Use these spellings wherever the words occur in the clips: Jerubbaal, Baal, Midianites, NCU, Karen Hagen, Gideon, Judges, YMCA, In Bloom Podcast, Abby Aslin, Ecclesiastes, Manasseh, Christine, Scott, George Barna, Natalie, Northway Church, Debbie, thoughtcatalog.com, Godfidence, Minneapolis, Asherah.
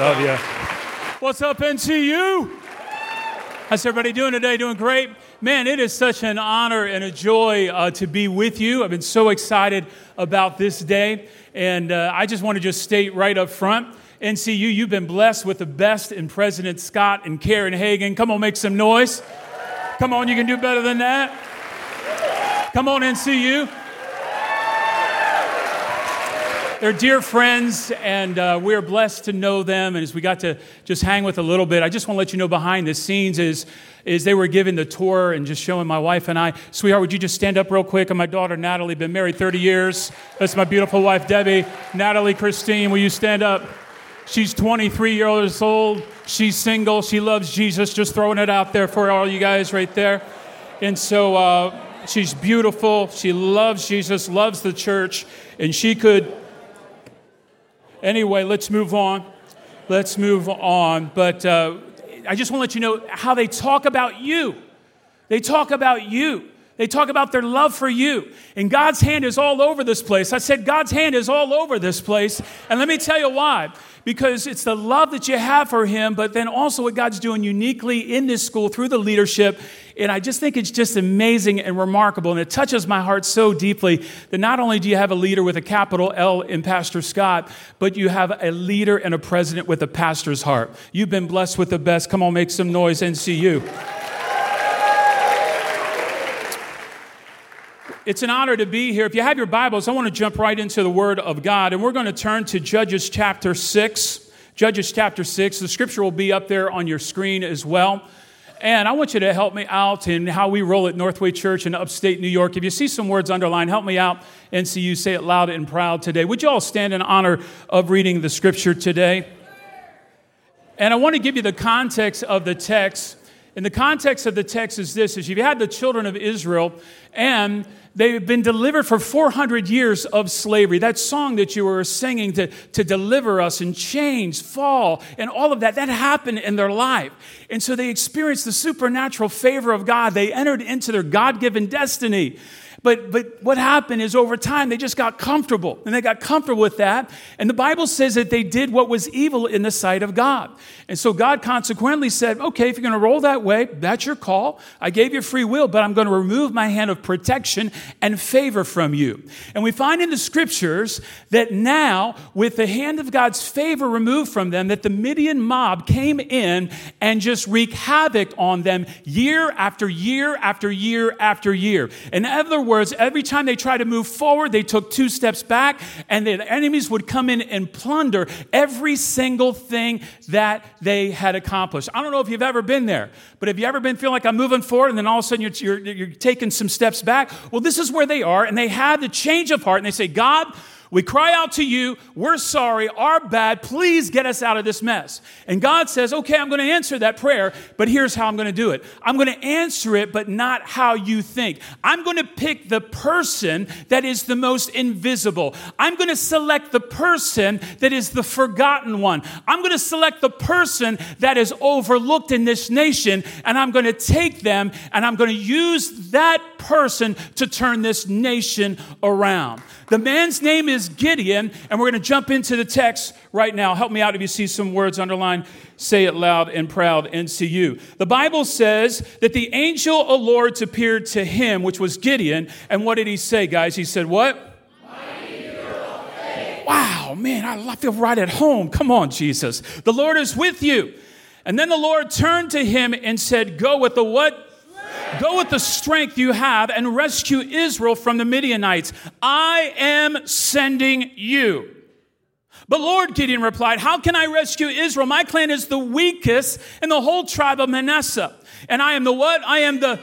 Love you. What's up, NCU? How's everybody doing today? Doing great? Man, it is such an honor and a joy to be with you. I've been so excited about this day. And I just want to state right up front, NCU, you've been blessed with the best in President Scott and Karen Hagen. Come on, make some noise. Come on, you can do better than that. Come on, NCU. They're dear friends, and we're blessed to know them. And as we got to just hang with a little bit, I just want to let you know behind the scenes is they were giving the tour and just showing my wife and I. Sweetheart, would you just stand up real quick? And my daughter, Natalie, been married 30 years. That's my beautiful wife, Debbie. Natalie, Christine, will you stand up? She's 23 years old. She's single. She loves Jesus. Just throwing it out there for all you guys right there. And so she's beautiful. She loves Jesus, loves the church, and she could... Anyway, let's move on. But I just want to let you know how they talk about you. They talk about you. They talk about their love for you. And God's hand is all over this place. I said God's hand is all over this place. And let me tell you why. Because it's the love that you have for him, but then also what God's doing uniquely in this school through the leadership. And I just think it's just amazing and remarkable. And it touches my heart so deeply that not only do you have a leader with a capital L in Pastor Scott, but you have a leader and a president with a pastor's heart. You've been blessed with the best. Come on, make some noise, NCU. It's an honor to be here. If you have your Bibles, I want to jump right into the Word of God, and we're going to turn to Judges chapter 6. Judges chapter 6. The scripture will be up there on your screen as well. And I want you to help me out in how we roll at Northway Church in upstate New York. If you see some words underlined, help me out, NCU. Say it loud and proud today. Would you all stand in honor of reading the scripture today? And I want to give you the context of the text. And the context of the text is this, is you've had the children of Israel, and they've been delivered for 400 years of slavery. That song that you were singing to deliver us and chains, fall, and all of that, that happened in their life. And so they experienced the supernatural favor of God. They entered into their God-given destiny. But what happened is over time, they just got comfortable, and they got comfortable with that. And the Bible says that they did what was evil in the sight of God. And so God consequently said, okay, if you're going to roll that way, that's your call. I gave you free will, but I'm going to remove my hand of protection and favor from you. And we find in the scriptures that now with the hand of God's favor removed from them, that the Midian mob came in and just wreaked havoc on them year after year after year after year. In other words, every time they tried to move forward, they took two steps back, and the enemies would come in and plunder every single thing that they had accomplished. I don't know if you've ever been there, but have you ever been feeling like I'm moving forward, and then all of a sudden you're taking some steps back? Well, this is where they are, and they have the change of heart, and they say, God, we cry out to you. We're sorry. Our bad. Please get us out of this mess. And God says, okay, I'm going to answer that prayer, but here's how I'm going to do it. I'm going to answer it, but not how you think. I'm going to pick the person that is the most invisible. I'm going to select the person that is the forgotten one. I'm going to select the person that is overlooked in this nation, and I'm going to take them, and I'm going to use that person to turn this nation around. The man's name is Gideon, and we're going to jump into the text right now. Help me out if you see some words underlined. Say it loud and proud, NCU. The Bible says that the angel of Lord appeared to him, which was Gideon. And what did he say, guys? He said, what? Wow, man, I feel right at home. Come on, Jesus. The Lord is with you. And then the Lord turned to him and said, go with the what? Go with the strength you have and rescue Israel from the Midianites. I am sending you. But Lord, Gideon replied, how can I rescue Israel? My clan is the weakest in the whole tribe of Manasseh. And I am the what? I'm the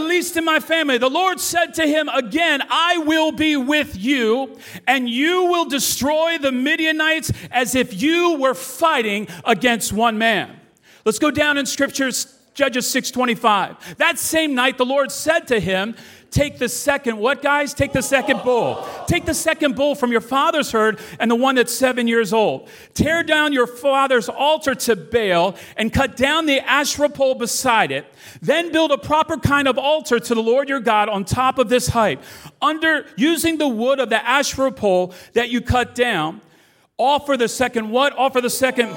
least in my family. The Lord said to him again, I will be with you, and you will destroy the Midianites as if you were fighting against one man. Let's go down in scriptures. Judges 6:25. That same night, the Lord said to him, take the second, what guys? Take the second bull. Take the second bull from your father's herd and the one that's 7 years old. Tear down your father's altar to Baal and cut down the Asherah pole beside it. Then build a proper kind of altar to the Lord your God on top of this height, under using the wood of the Asherah pole that you cut down. Offer the second what? Offer the second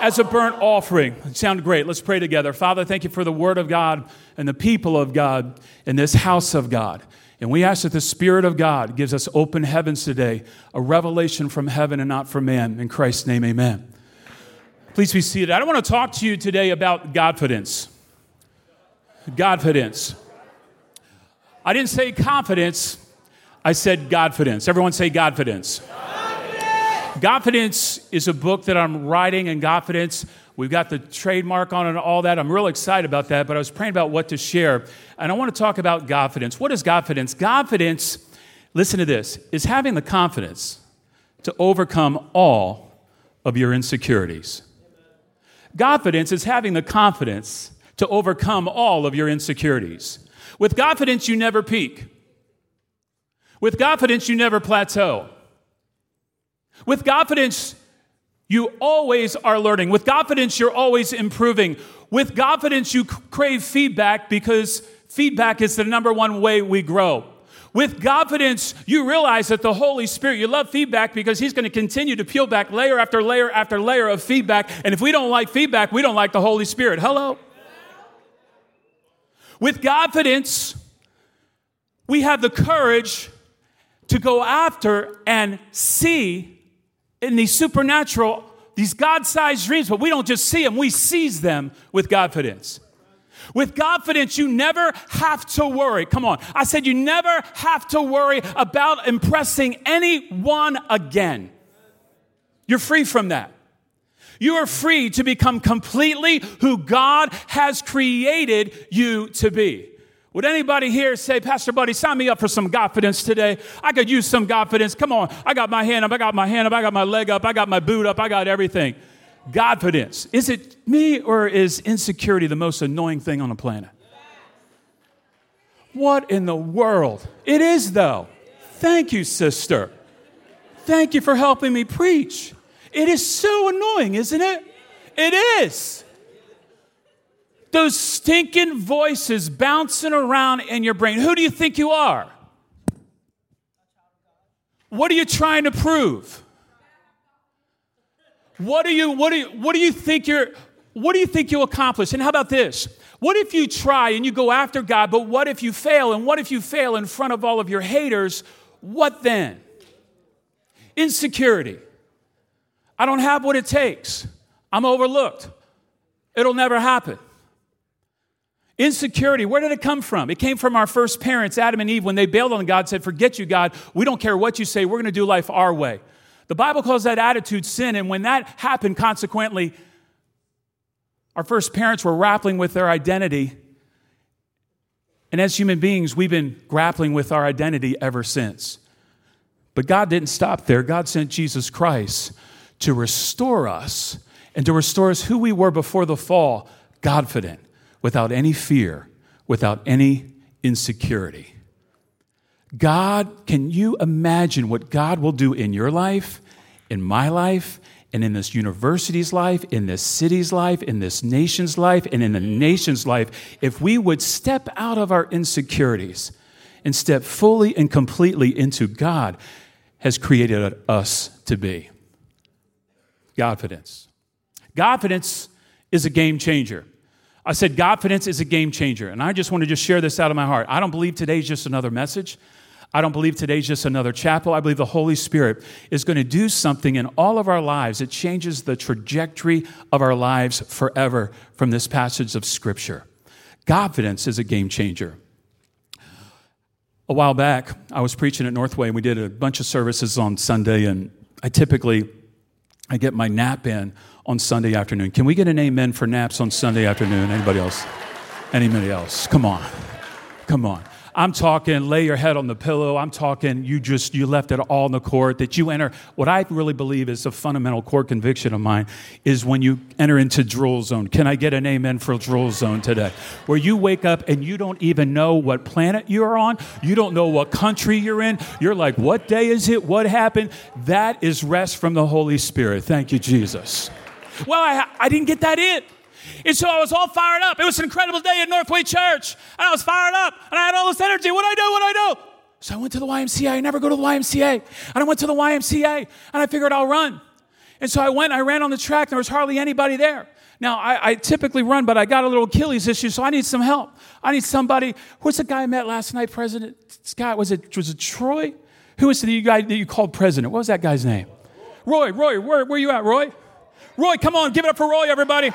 as a burnt offering. It sounds great. Let's pray together. Father, thank you for the word of God and the people of God in this house of God. And we ask that the Spirit of God gives us open heavens today, a revelation from heaven and not from man. In Christ's name, amen. Please be seated. I want to talk to you today about Godfidence. Godfidence. I didn't say confidence. I said Godfidence. Everyone say Godfidence. Godfidence is a book that I'm writing, and Godfidence, we've got the trademark on it and all that. I'm real excited about that, but I was praying about what to share. And I want to talk about Godfidence. What is Godfidence? Godfidence, listen to this, is having the confidence to overcome all of your insecurities. Godfidence is having the confidence to overcome all of your insecurities. With Godfidence, you never peak. With Godfidence, you never plateau. With Godfidence, you always are learning. With Godfidence, you're always improving. With Godfidence, you crave feedback because feedback is the number one way we grow. With Godfidence, you realize that the Holy Spirit, you love feedback because he's going to continue to peel back layer after layer after layer of feedback. And if we don't like feedback, we don't like the Holy Spirit. Hello? With Godfidence, we have the courage to go after and see in these supernatural, these God-sized dreams, but we don't just see them, we seize them with Godfidence. With Godfidence, you never have to worry. Come on. I said you never have to worry about impressing anyone again. You're free from that. You are free to become completely who God has created you to be. Would anybody here say, Pastor Buddy, sign me up for some Godfidence today? I could use some Godfidence. Come on. I got my hand up. I got my hand up. I got my leg up. I got my boot up. I got everything. Godfidence. Is it me or is insecurity the most annoying thing on the planet? What in the world? It is, though. Thank you, sister. Thank you for helping me preach. It is so annoying, isn't it? It is. Those stinking voices bouncing around in your brain. Who do you think you are? What are you trying to prove? What do you think you accomplish? And how about this? What if you try and you go after God, but what if you fail? And what if you fail in front of all of your haters? What then? Insecurity. I don't have what it takes. I'm overlooked. It'll never happen. Insecurity, where did it come from? It came from our first parents, Adam and Eve, when they bailed on God, said, forget you, God. We don't care what you say. We're going to do life our way. The Bible calls that attitude sin. And when that happened, consequently, our first parents were grappling with their identity. And as human beings, we've been grappling with our identity ever since. But God didn't stop there. God sent Jesus Christ to restore us and to restore us who we were before the fall, Godfident. Without any fear, without any insecurity. God, can you imagine what God will do in your life, in my life, and in this university's life, in this city's life, in this nation's life, and in the nation's life, if we would step out of our insecurities and step fully and completely into God has created us to be? Godfidence. Godfidence is a game changer. I said, Godfidence is a game changer. And I just want to share this out of my heart. I don't believe today's just another message. I don't believe today's just another chapel. I believe the Holy Spirit is going to do something in all of our lives. It changes the trajectory of our lives forever from this passage of Scripture. Godfidence is a game changer. A while back, I was preaching at Northway, and we did a bunch of services on Sunday, and I get my nap in on Sunday afternoon. Can we get an amen for naps on Sunday afternoon? Anybody else? Anybody else? Come on. Come on. I'm talking lay your head on the pillow. I'm talking you left it all in the court, that you enter. What I really believe is a fundamental core conviction of mine is when you enter into drool zone. Can I get an amen for drool zone today? Where you wake up and you don't even know what planet you're on. You don't know what country you're in. You're like, what day is it? What happened? That is rest from the Holy Spirit. Thank you, Jesus. Well, I didn't get that in. And so I was all fired up. It was an incredible day at Northway Church. And I was fired up. And I had all this energy. What'd I do? So I went to the YMCA. I never go to the YMCA. And I went to the YMCA, and I figured I'll run. And so I went, I ran on the track. There was hardly anybody there. Now, I typically run, but I got a little Achilles issue, so I need some help. I need somebody. What's the guy I met last night, President Scott? Was it Troy? Who was the guy that you called president? What was that guy's name? Roy, where are you at, Roy? Roy, come on, give it up for Roy, everybody.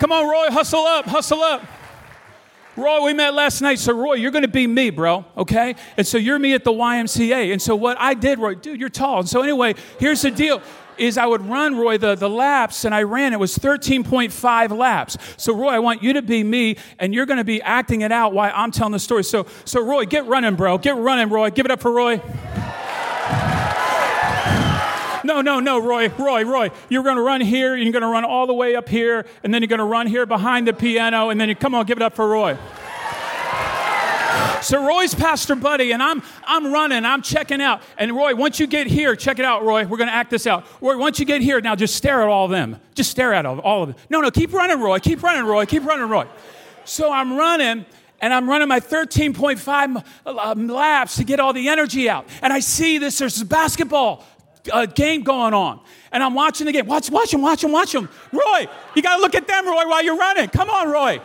Come on, Roy, hustle up. Roy, we met last night, so Roy, you're going to be me, bro, okay? And so you're me at the YMCA. And so what I did, Roy, dude, you're tall. And so anyway, here's the deal. Is I would run, Roy, the laps, and I ran. It was 13.5 laps. So, Roy, I want you to be me, and you're going to be acting it out while I'm telling the story. So Roy, get running, bro. Get running, Roy. Give it up for Roy. No, Roy. You're going to run here, and you're going to run all the way up here, and then you're going to run here behind the piano, and then come on, give it up for Roy. So Roy's pastor buddy, and I'm running, I'm checking out. And Roy, once you get here, check it out, Roy. We're going to act this out. Roy, once you get here, now just stare at all of them. Just stare at all of them. No, keep running, Roy. So I'm running, and I'm running my 13.5 laps to get all the energy out. And I see there's a basketball game going on. And I'm watching the game. Watch them. Roy, you got to look at them, Roy, while you're running. Come on, Roy.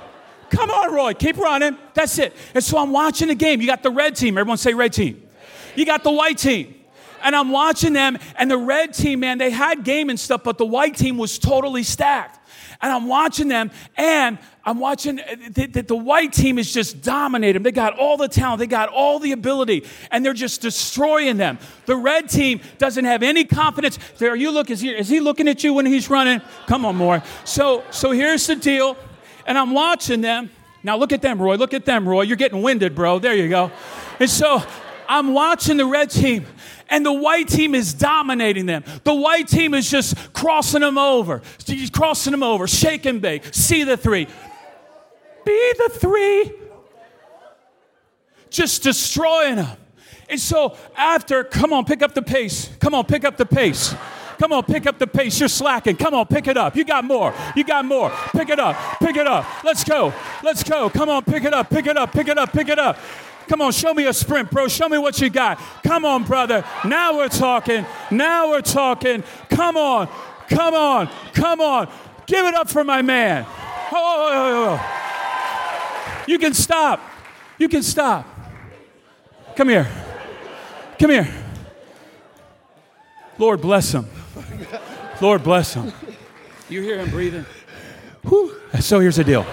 Keep running. That's it. And so I'm watching the game. You got the red team. Everyone say red team. You got the white team. And I'm watching them. And the red team, man, they had game and stuff, but the white team was totally stacked. And I'm watching them. And I'm watching the white team is just dominating. They got all the talent. They got all the ability. And they're just destroying them. The red team doesn't have any confidence. There, you look. Is he looking at you when he's running? Come on, Roy. So here's the deal. And I'm watching them. Now look at them, Roy. You're getting winded, bro. There you go. And so I'm watching the red team, and the white team is dominating them. The white team is just crossing them over. Shake and bake. See the three. Be the three. Just destroying them. And so after, come on, pick up the pace. Come on, pick up the pace. You're slacking. Come on, pick it up. You got more. Pick it up. Let's go. Come on, pick it up. Come on, show me a sprint, bro. Show me what you got. Come on, brother. Now we're talking. Come on. Give it up for my man. Oh. You can stop. Come here. Lord bless him. You hear him breathing? Whew. So here's the deal.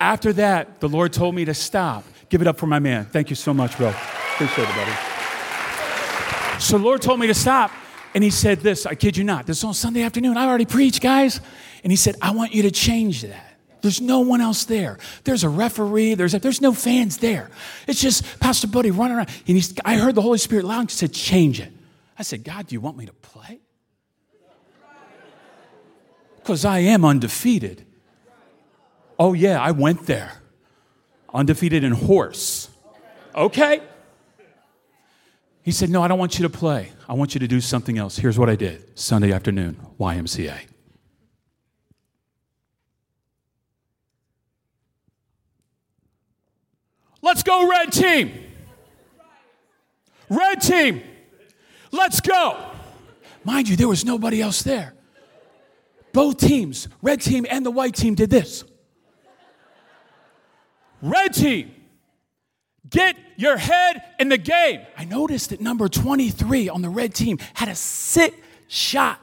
After that, the Lord told me to stop. Give it up for my man. Thank you so much, bro. Appreciate it, buddy. So the Lord told me to stop, and he said this. I kid you not. This is on Sunday afternoon. I already preached, guys. And he said, I want you to change that. There's no one else there. There's a referee. There's no fans there. It's just Pastor Buddy running around. And I heard the Holy Spirit loud and said, change it. I said, God, do you want me to play? Because I am undefeated. Oh, yeah, I went there. Undefeated in horse. Okay. He said, no, I don't want you to play. I want you to do something else. Here's what I did. Sunday afternoon, YMCA. Let's go, red team. Red team. Let's go. Mind you, there was nobody else there. Both teams, red team and the white team, did this. Red team, get your head in the game. I noticed that number 23 on the red team had a sick shot.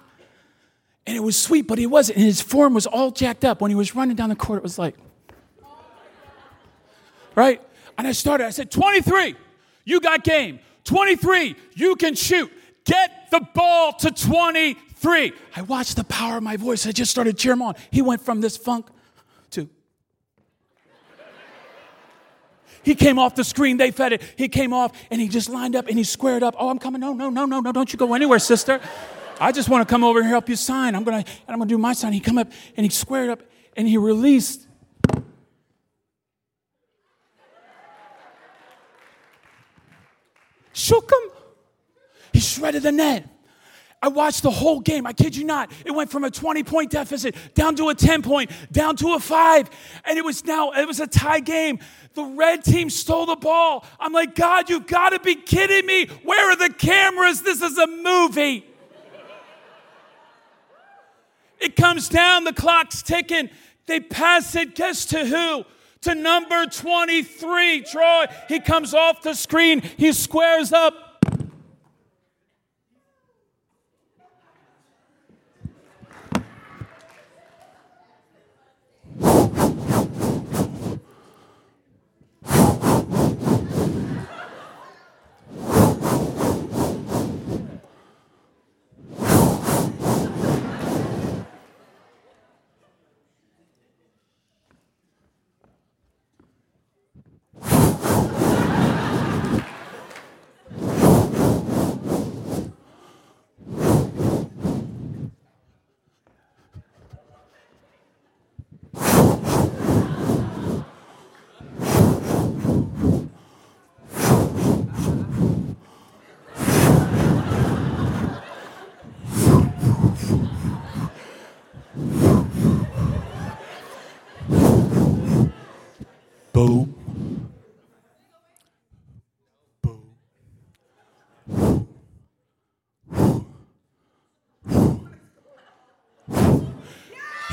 And it was sweet, but he wasn't. And his form was all jacked up. When he was running down the court, it was like, right? And I said, 23, you got game. 23, you can shoot. Get the ball to 23. I watched the power of my voice. I just started cheering him on. He went from this funk to. He came off the screen. They fed it. He came off, and he just lined up, and he squared up. Oh, I'm coming. No. Don't you go anywhere, sister. I just want to come over and help you sign. I'm going to do my sign. He come up, and he squared up, and he released. Shook him. He shredded the net. I watched the whole game. I kid you not. It went from a 20-point deficit down to a 10-point, down to a 5. And it was a tie game. The red team stole the ball. I'm like, God, you've got to be kidding me. Where are the cameras? This is a movie. It comes down. The clock's ticking. They pass it. Guess to who? To number 23, Troy. He comes off the screen. He squares up. Boom. Boom.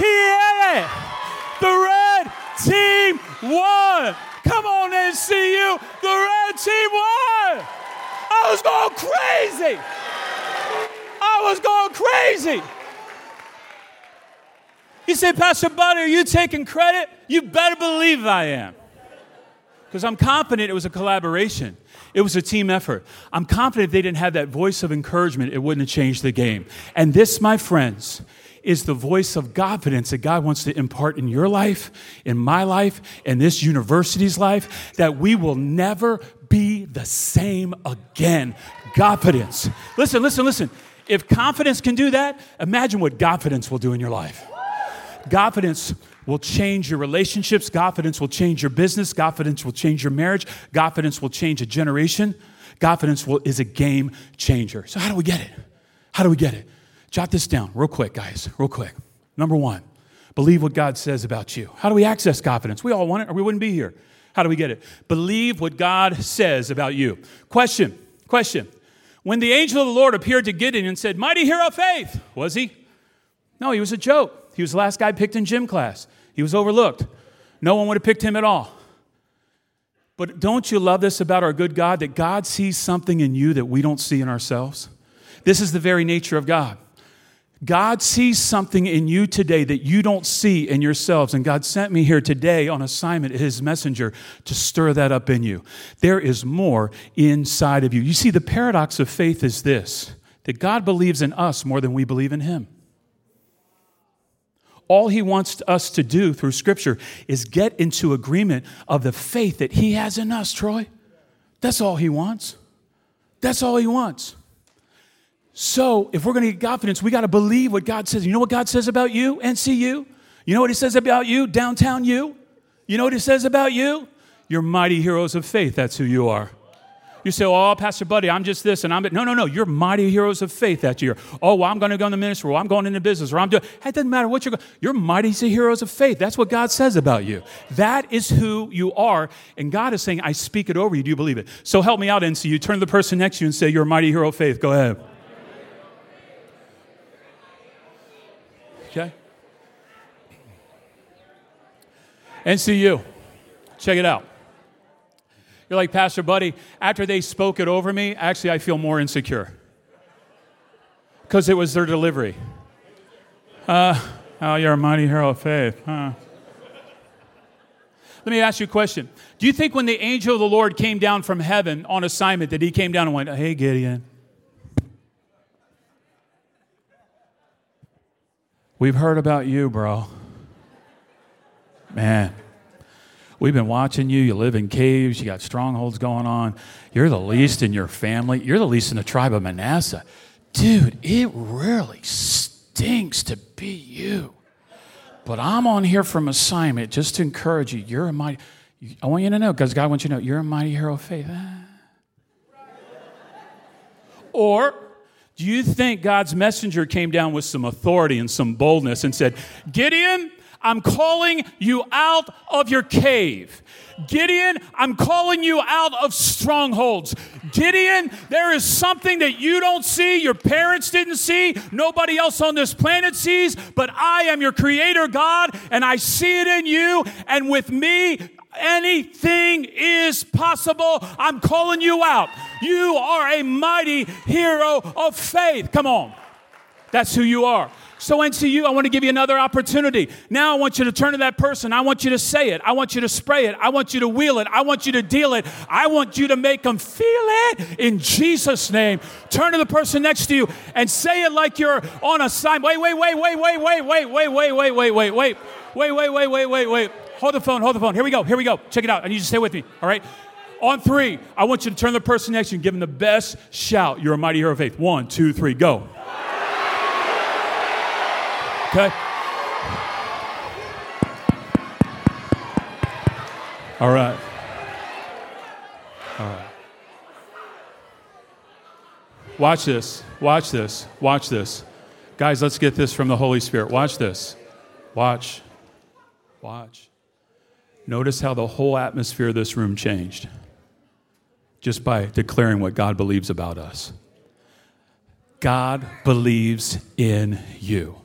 Yeah! The red team won! Come on, NCU! The red team won! I was going crazy! I was going crazy! You say, Pastor Buddy, are you taking credit? You better believe I am. Because I'm confident it was a collaboration. It was a team effort. I'm confident if they didn't have that voice of encouragement, it wouldn't have changed the game. And this, my friends, is the voice of Godfidence that God wants to impart in your life, in my life, in this university's life, that we will never be the same again. Godfidence. Listen. If confidence can do that, imagine what Godfidence will do in your life. Godfidence will change your relationships. Godfidence will change your business. Godfidence will change your marriage. Godfidence will change a generation. Godfidence is a game changer. So how do we get it? Jot this down real quick, guys, Number one, believe what God says about you. How do we access Godfidence? We all want it or we wouldn't be here. How do we get it? Believe what God says about you. Question. When the angel of the Lord appeared to Gideon and said, "Mighty hero of faith," was he? No, he was a joke. He was the last guy picked in gym class. He was overlooked. No one would have picked him at all. But don't you love this about our good God, that God sees something in you that we don't see in ourselves? This is the very nature of God. God sees something in you today that you don't see in yourselves. And God sent me here today on assignment, his messenger, to stir that up in you. There is more inside of you. You see, the paradox of faith is this, that God believes in us more than we believe in him. All he wants us to do through Scripture is get into agreement of the faith that he has in us, Troy. That's all he wants. So if we're going to get confidence, we got to believe what God says. You know what God says about you, NCU? You know what he says about you, downtown you? You know what he says about you? You're mighty heroes of faith. That's who you are. You say, "Oh, Pastor Buddy, I'm just this," and I'm no. You're mighty heroes of faith that year. Oh, well, I'm going to go in the ministry, or I'm going into business, or I'm doing. It doesn't matter what you're going. You're mighty heroes of faith. That's what God says about you. That is who you are, and God is saying, "I speak it over you. Do you believe it?" So help me out, NCU. Turn to the person next to you and say, "You're a mighty hero of faith." Go ahead. Okay. NCU, check it out. You're like, "Pastor Buddy, after they spoke it over me, actually I feel more insecure because it was their delivery." Oh, you're a mighty hero of faith. Huh? Let me ask you a question. Do you think when the angel of the Lord came down from heaven on assignment that he came down and went, "Hey, Gideon, we've heard about you, bro. Man. We've been watching you. You live in caves. You got strongholds going on. You're the least in your family. You're the least in the tribe of Manasseh. Dude, it really stinks to be you. But I'm on here from assignment just to encourage you. You're a mighty." I want you to know, because God wants you to know, you're a mighty hero of faith. Or Do you think God's messenger came down with some authority and some boldness and said, Gideon, I'm calling you out of your cave. Gideon, I'm calling you out of strongholds. Gideon, there is something that you don't see, your parents didn't see, nobody else on this planet sees, but I am your creator God, and I see it in you, and with me, anything is possible. I'm calling you out. You are a mighty hero of faith. Come on. That's who you are. So NCU, I want to give you another opportunity. Now I want you to turn to that person. I want you to say it. I want you to spray it. I want you to wheel it. I want you to deal it. I want you to make them feel it in Jesus' name. Turn to the person next to you and say it like you're on a sign. Wait. Hold the phone. Here we go. Check it out. I need you to stay with me, all right? On three, I want you to turn to the person next to you and give them the best shout. You're a mighty hero of faith. 1, 2, 3, go. Okay. All right. Watch this. Guys, let's get this from the Holy Spirit. Watch this. Watch. Notice how the whole atmosphere of this room changed just by declaring what God believes about us. God believes in you.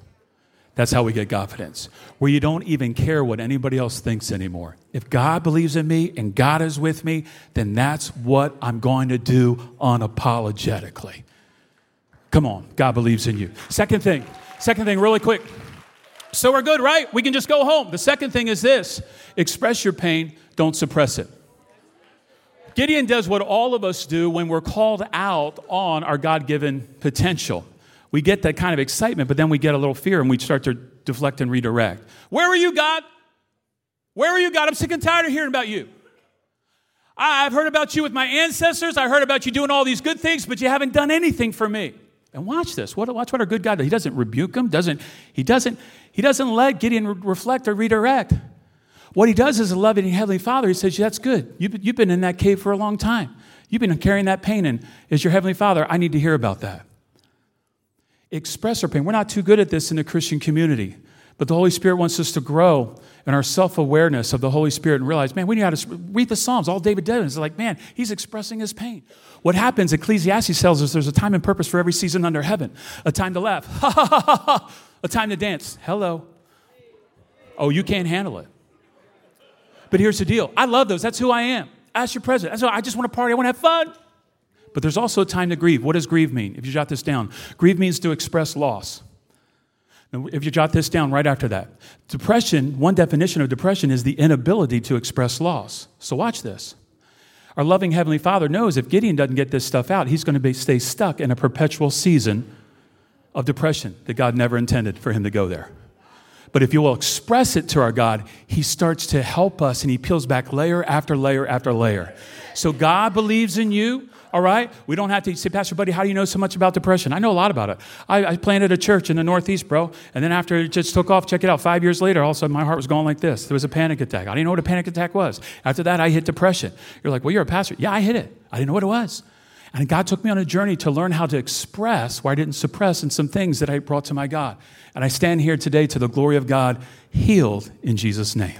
That's how we get confidence, where you don't even care what anybody else thinks anymore. If God believes in me and God is with me, then that's what I'm going to do unapologetically. Come on, God believes in you. Second thing, really quick. So we're good, right? We can just go home. The second thing is this. Express your pain. Don't suppress it. Gideon does what all of us do when we're called out on our God-given potential. We get that kind of excitement, but then we get a little fear and we start to deflect and redirect. Where are you, God? Where are you, God? I'm sick and tired of hearing about you. I've heard about you with my ancestors. I heard about you doing all these good things, but you haven't done anything for me. And watch this. Watch what our good God does. He doesn't rebuke him. He doesn't let Gideon reflect or redirect. What he does is a loving Heavenly Father. He says, that's good. You've been in that cave for a long time. You've been carrying that pain, and as your Heavenly Father, I need to hear about that. Express our pain. We're not too good at this in the Christian community, but the Holy Spirit wants us to grow in our self-awareness of the Holy Spirit and realize, man, we know how to read the Psalms. All David did is like, man, he's expressing his pain. What happens, Ecclesiastes tells us there's a time and purpose for every season under heaven. A time to laugh. Ha, ha, ha, ha, ha. A time to dance. Hello. Oh, you can't handle it. But here's the deal. I love those. That's who I am. Ask your president. I just want to party. I want to have fun. But there's also a time to grieve. What does grieve mean? If you jot this down, grieve means to express loss. If you jot this down right after that, depression, one definition of depression is the inability to express loss. So watch this. Our loving Heavenly Father knows if Gideon doesn't get this stuff out, he's going to stay stuck in a perpetual season of depression that God never intended for him to go there. But if you will express it to our God, he starts to help us and he peels back layer after layer after layer. So God believes in you. All right? We don't have to say, Pastor Buddy, how do you know so much about depression? I know a lot about it. I planted a church in the Northeast, bro. And then after it just took off, check it out, 5 years later, all of a sudden my heart was going like this. There was a panic attack. I didn't know what a panic attack was. After that, I hit depression. You're like, well, you're a pastor. Yeah, I hit it. I didn't know what it was. And God took me on a journey to learn how to express where I didn't suppress in some things that I brought to my God. And I stand here today to the glory of God, healed in Jesus' name.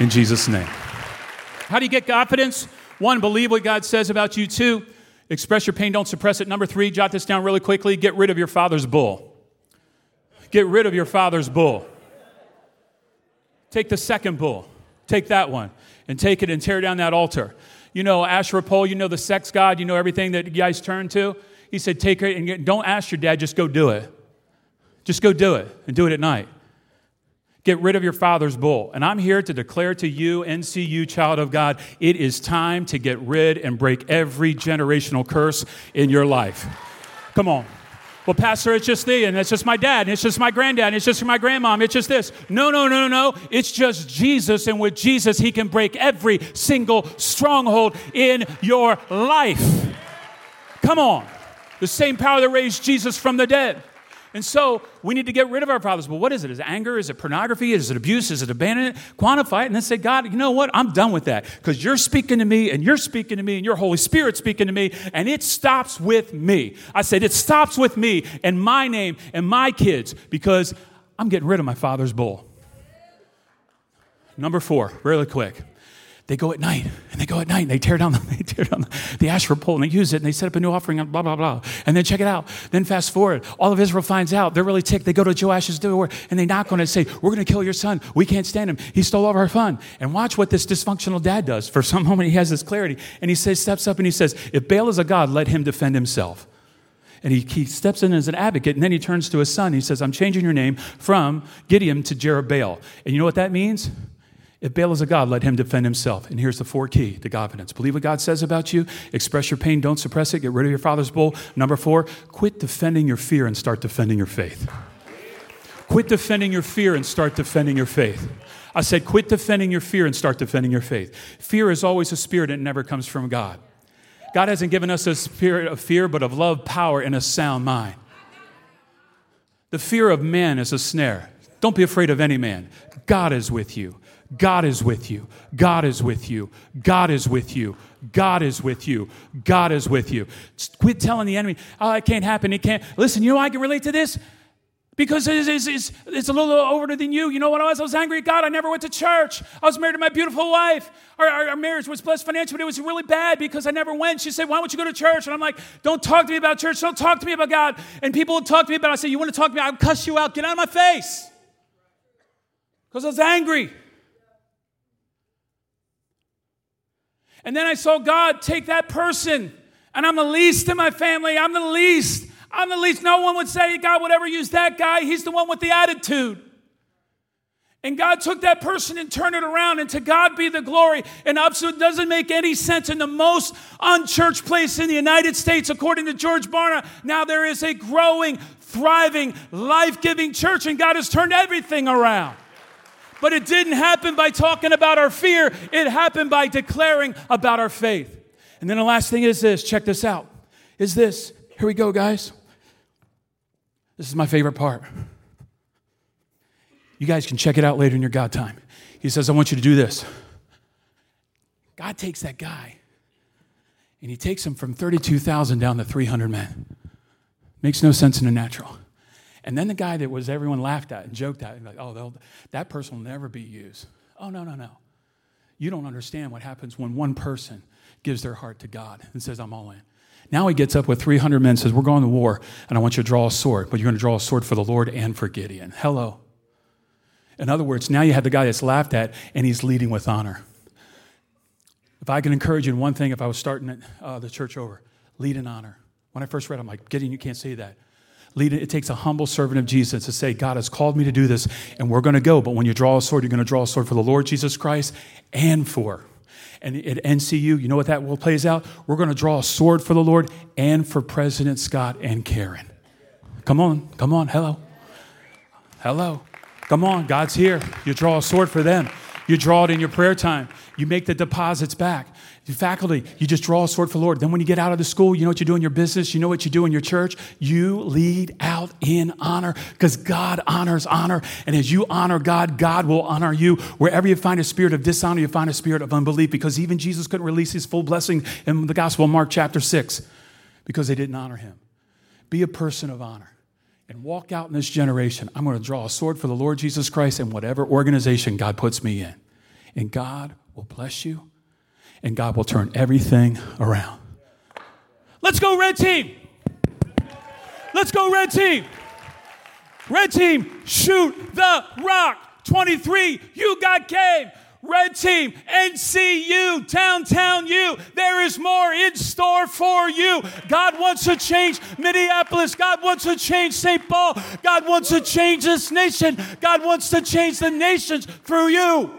In Jesus' name. How do you get confidence? 1, believe what God says about you. 2, express your pain, don't suppress it. 3, jot this down really quickly. Get rid of your father's bull. Get rid of your father's bull. Take the second bull. Take that one and take it and tear down that altar. You know, Asherah pole, you know the sex god, you know everything that you guys turn to. He said, take it and don't ask your dad, just go do it. Just go do it and do it at night. Get rid of your father's bull. And I'm here to declare to you, NCU, child of God, it is time to get rid and break every generational curse in your life. Come on. Well, Pastor, it's just thee, and it's just my dad, and it's just my granddad, and it's just my grandmom, it's just this. No. It's just Jesus, and with Jesus, he can break every single stronghold in your life. Come on. The same power that raised Jesus from the dead And so we need to get rid of our problems. But what is it? Is it anger? Is it pornography? Is it abuse? Is it abandonment? Quantify it and then say, God, you know what? I'm done with that because you're speaking to me and you're speaking to me and your Holy Spirit's speaking to me and it stops with me. I said, it stops with me and my name and my kids because I'm getting rid of my father's bull. Number four, really quick. They go at night, and they go at night, and they tear down the Asherah pole, and they use it, and they set up a new offering, blah, blah, blah. And then check it out. Then fast forward. All of Israel finds out. They're really ticked. They go to Joash's door, and they knock on it and say, we're going to kill your son. We can't stand him. He stole all of our fun. And watch what this dysfunctional dad does. For some moment, he has this clarity, and he steps up, and he says, if Baal is a god, let him defend himself. And he steps in as an advocate, and then he turns to his son. He says, I'm changing your name from Gideon to Jerubbaal. And you know what that means? If Baal is a god, let him defend himself. And here's the four key to Godfidence. Believe what God says about you. Express your pain. Don't suppress it. Get rid of your father's bull. Number four, quit defending your fear and start defending your faith. Quit defending your fear and start defending your faith. I said, quit defending your fear and start defending your faith. Fear is always a spirit and it never comes from God. God hasn't given us a spirit of fear, but of love, power, and a sound mind. The fear of man is a snare. Don't be afraid of any man. God is with you. God is with you. God is with you. God is with you. God is with you. God is with you. Quit telling the enemy, oh, it can't happen. It can't. Listen, you know I can relate to this? Because it's a little older than you. You know what I was? I was angry at God. I never went to church. I was married to my beautiful wife. Our marriage was blessed financially, but it was really bad because I never went. She said, why don't you go to church? And I'm like, don't talk to me about church. Don't talk to me about God. And people would talk to me about it. I said, you want to talk to me? I'll cuss you out. Get out of my face. Because I was angry. And then I saw God take that person, and I'm the least in my family. I'm the least. I'm the least. No one would say God would ever use that guy. He's the one with the attitude. And God took that person and turned it around, and to God be the glory. And absolutely doesn't make any sense. In the most unchurched place in the United States, according to George Barna, now there is a growing, thriving, life-giving church, and God has turned everything around. But it didn't happen by talking about our fear. It happened by declaring about our faith. And then the last thing is this. Check this out. Is this. Here we go, guys. This is my favorite part. You guys can check it out later in your God time. He says, I want you to do this. God takes that guy, and he takes him from 32,000 down to 300 men. Makes no sense in the natural. And then the guy that was everyone laughed at and joked at, and like, oh, that person will never be used. Oh, no, no, no. You don't understand what happens when one person gives their heart to God and says, I'm all in. Now he gets up with 300 men and says, we're going to war, and I want you to draw a sword. But you're going to draw a sword for the Lord and for Gideon. Hello. In other words, now you have the guy that's laughed at, and he's leading with honor. If I can encourage you in one thing, if I was starting the church over, lead in honor. When I first read it, I'm like, Gideon, you can't say that. It takes a humble servant of Jesus to say, God has called me to do this, and we're going to go. But when you draw a sword, you're going to draw a sword for the Lord Jesus Christ and for. And at NCU, you know what that will plays out? We're going to draw a sword for the Lord and for President Scott and Karen. Come on. Come on. Hello. Hello. Come on. God's here. You draw a sword for them. You draw it in your prayer time. You make the deposits back. Your faculty, you just draw a sword for the Lord. Then when you get out of the school, you know what you do in your business. You know what you do in your church. You lead out in honor because God honors honor. And as you honor God, God will honor you. Wherever you find a spirit of dishonor, you find a spirit of unbelief because even Jesus couldn't release his full blessing in the gospel of Mark chapter 6 because they didn't honor him. Be a person of honor. And walk out in this generation, I'm going to draw a sword for the Lord Jesus Christ in whatever organization God puts me in. And God will bless you, and God will turn everything around. Let's go, Red Team. Let's go, Red Team. Red Team, shoot the rock. 23, you got game. Red Team, NCU, Downtown U, there is more in store for you. God wants to change Minneapolis. God wants to change St. Paul. God wants to change this nation. God wants to change the nations through you.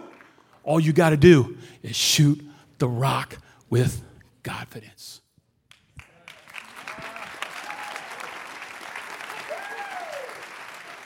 All you got to do is shoot the rock with Godfidence.